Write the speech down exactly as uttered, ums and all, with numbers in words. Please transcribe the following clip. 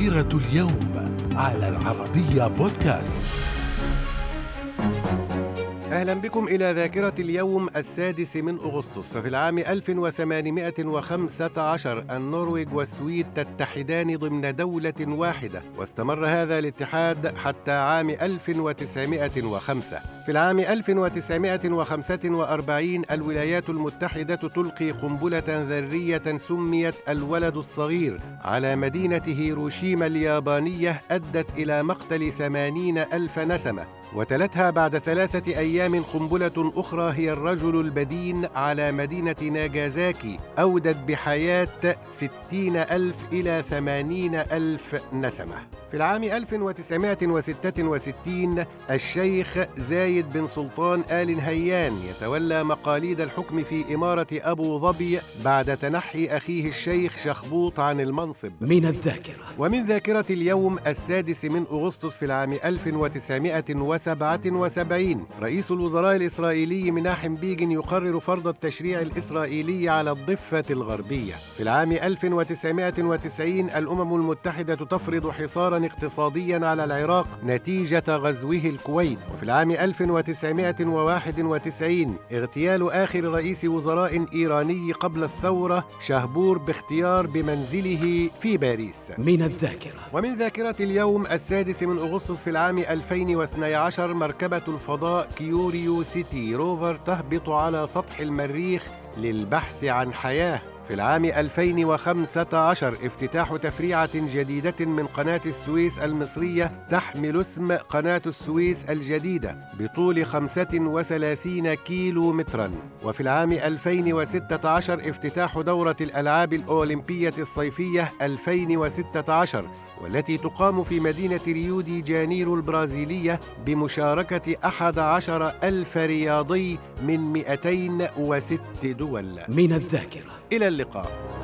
ذاكرة اليوم على العربية بودكاست. أهلا بكم إلى ذاكرة اليوم السادس من أغسطس. ففي العام ألف وثمانمائة وخمسة عشر النرويج والسويد تتحدان ضمن دولة واحدة، واستمر هذا الاتحاد حتى عام ألف وتسعمائة وخمسة. في العام ألف وتسعمائة وخمسة وأربعين الولايات المتحدة تلقي قنبلة ذرية سميت الولد الصغير على مدينة هيروشيما اليابانية، أدت إلى مقتل ثمانين ألف نسمة، وتلتها بعد ثلاثة أيام قنبلة أخرى هي الرجل البدين على مدينة ناغاساكي، أودت بحياة ستين ألف إلى ثمانين ألف نسمة. في العام ألف وتسعمائة وستة وستين الشيخ زايد بن سلطان آل نهيان يتولى مقاليد الحكم في إمارة أبوظبي بعد تنحي أخيه الشيخ شخبوط عن المنصب. من الذاكرة ومن ذاكرة اليوم السادس من أغسطس في العام ألف وتسعمائة وسبعة وسبعين رئيس الوزراء الإسرائيلي مناحم بيجن يقرر فرض التشريع الإسرائيلي على الضفة الغربية. في العام ألف وتسعمائة وتسعين الأمم المتحدة تفرض حصاراً اقتصادياً على العراق نتيجة غزوه الكويت. وفي العام ألف وتسعمائة وواحد وتسعين اغتيال آخر رئيس وزراء إيراني قبل الثورة شابور بختيار بمنزله في باريس. من الذاكرة ومن ذاكرة اليوم السادس من أغسطس في العام ألفين واثني عشر مركبة الفضاء كيوريوسيتي روفر تهبط على سطح المريخ للبحث عن حياة. في العام ألفين وخمسة عشر افتتاح تفريعة جديدة من قناة السويس المصرية تحمل اسم قناة السويس الجديدة بطول خمسة وثلاثين كيلو متراً. وفي العام ألفين وستة عشر افتتاح دورة الألعاب الأولمبية الصيفية ألفين وستة عشر والتي تقام في مدينة ريو دي جانيرو البرازيلية بمشاركة أحد عشر ألف رياضي من مئتين وست دول. من الذاكرة إلى اللقاء.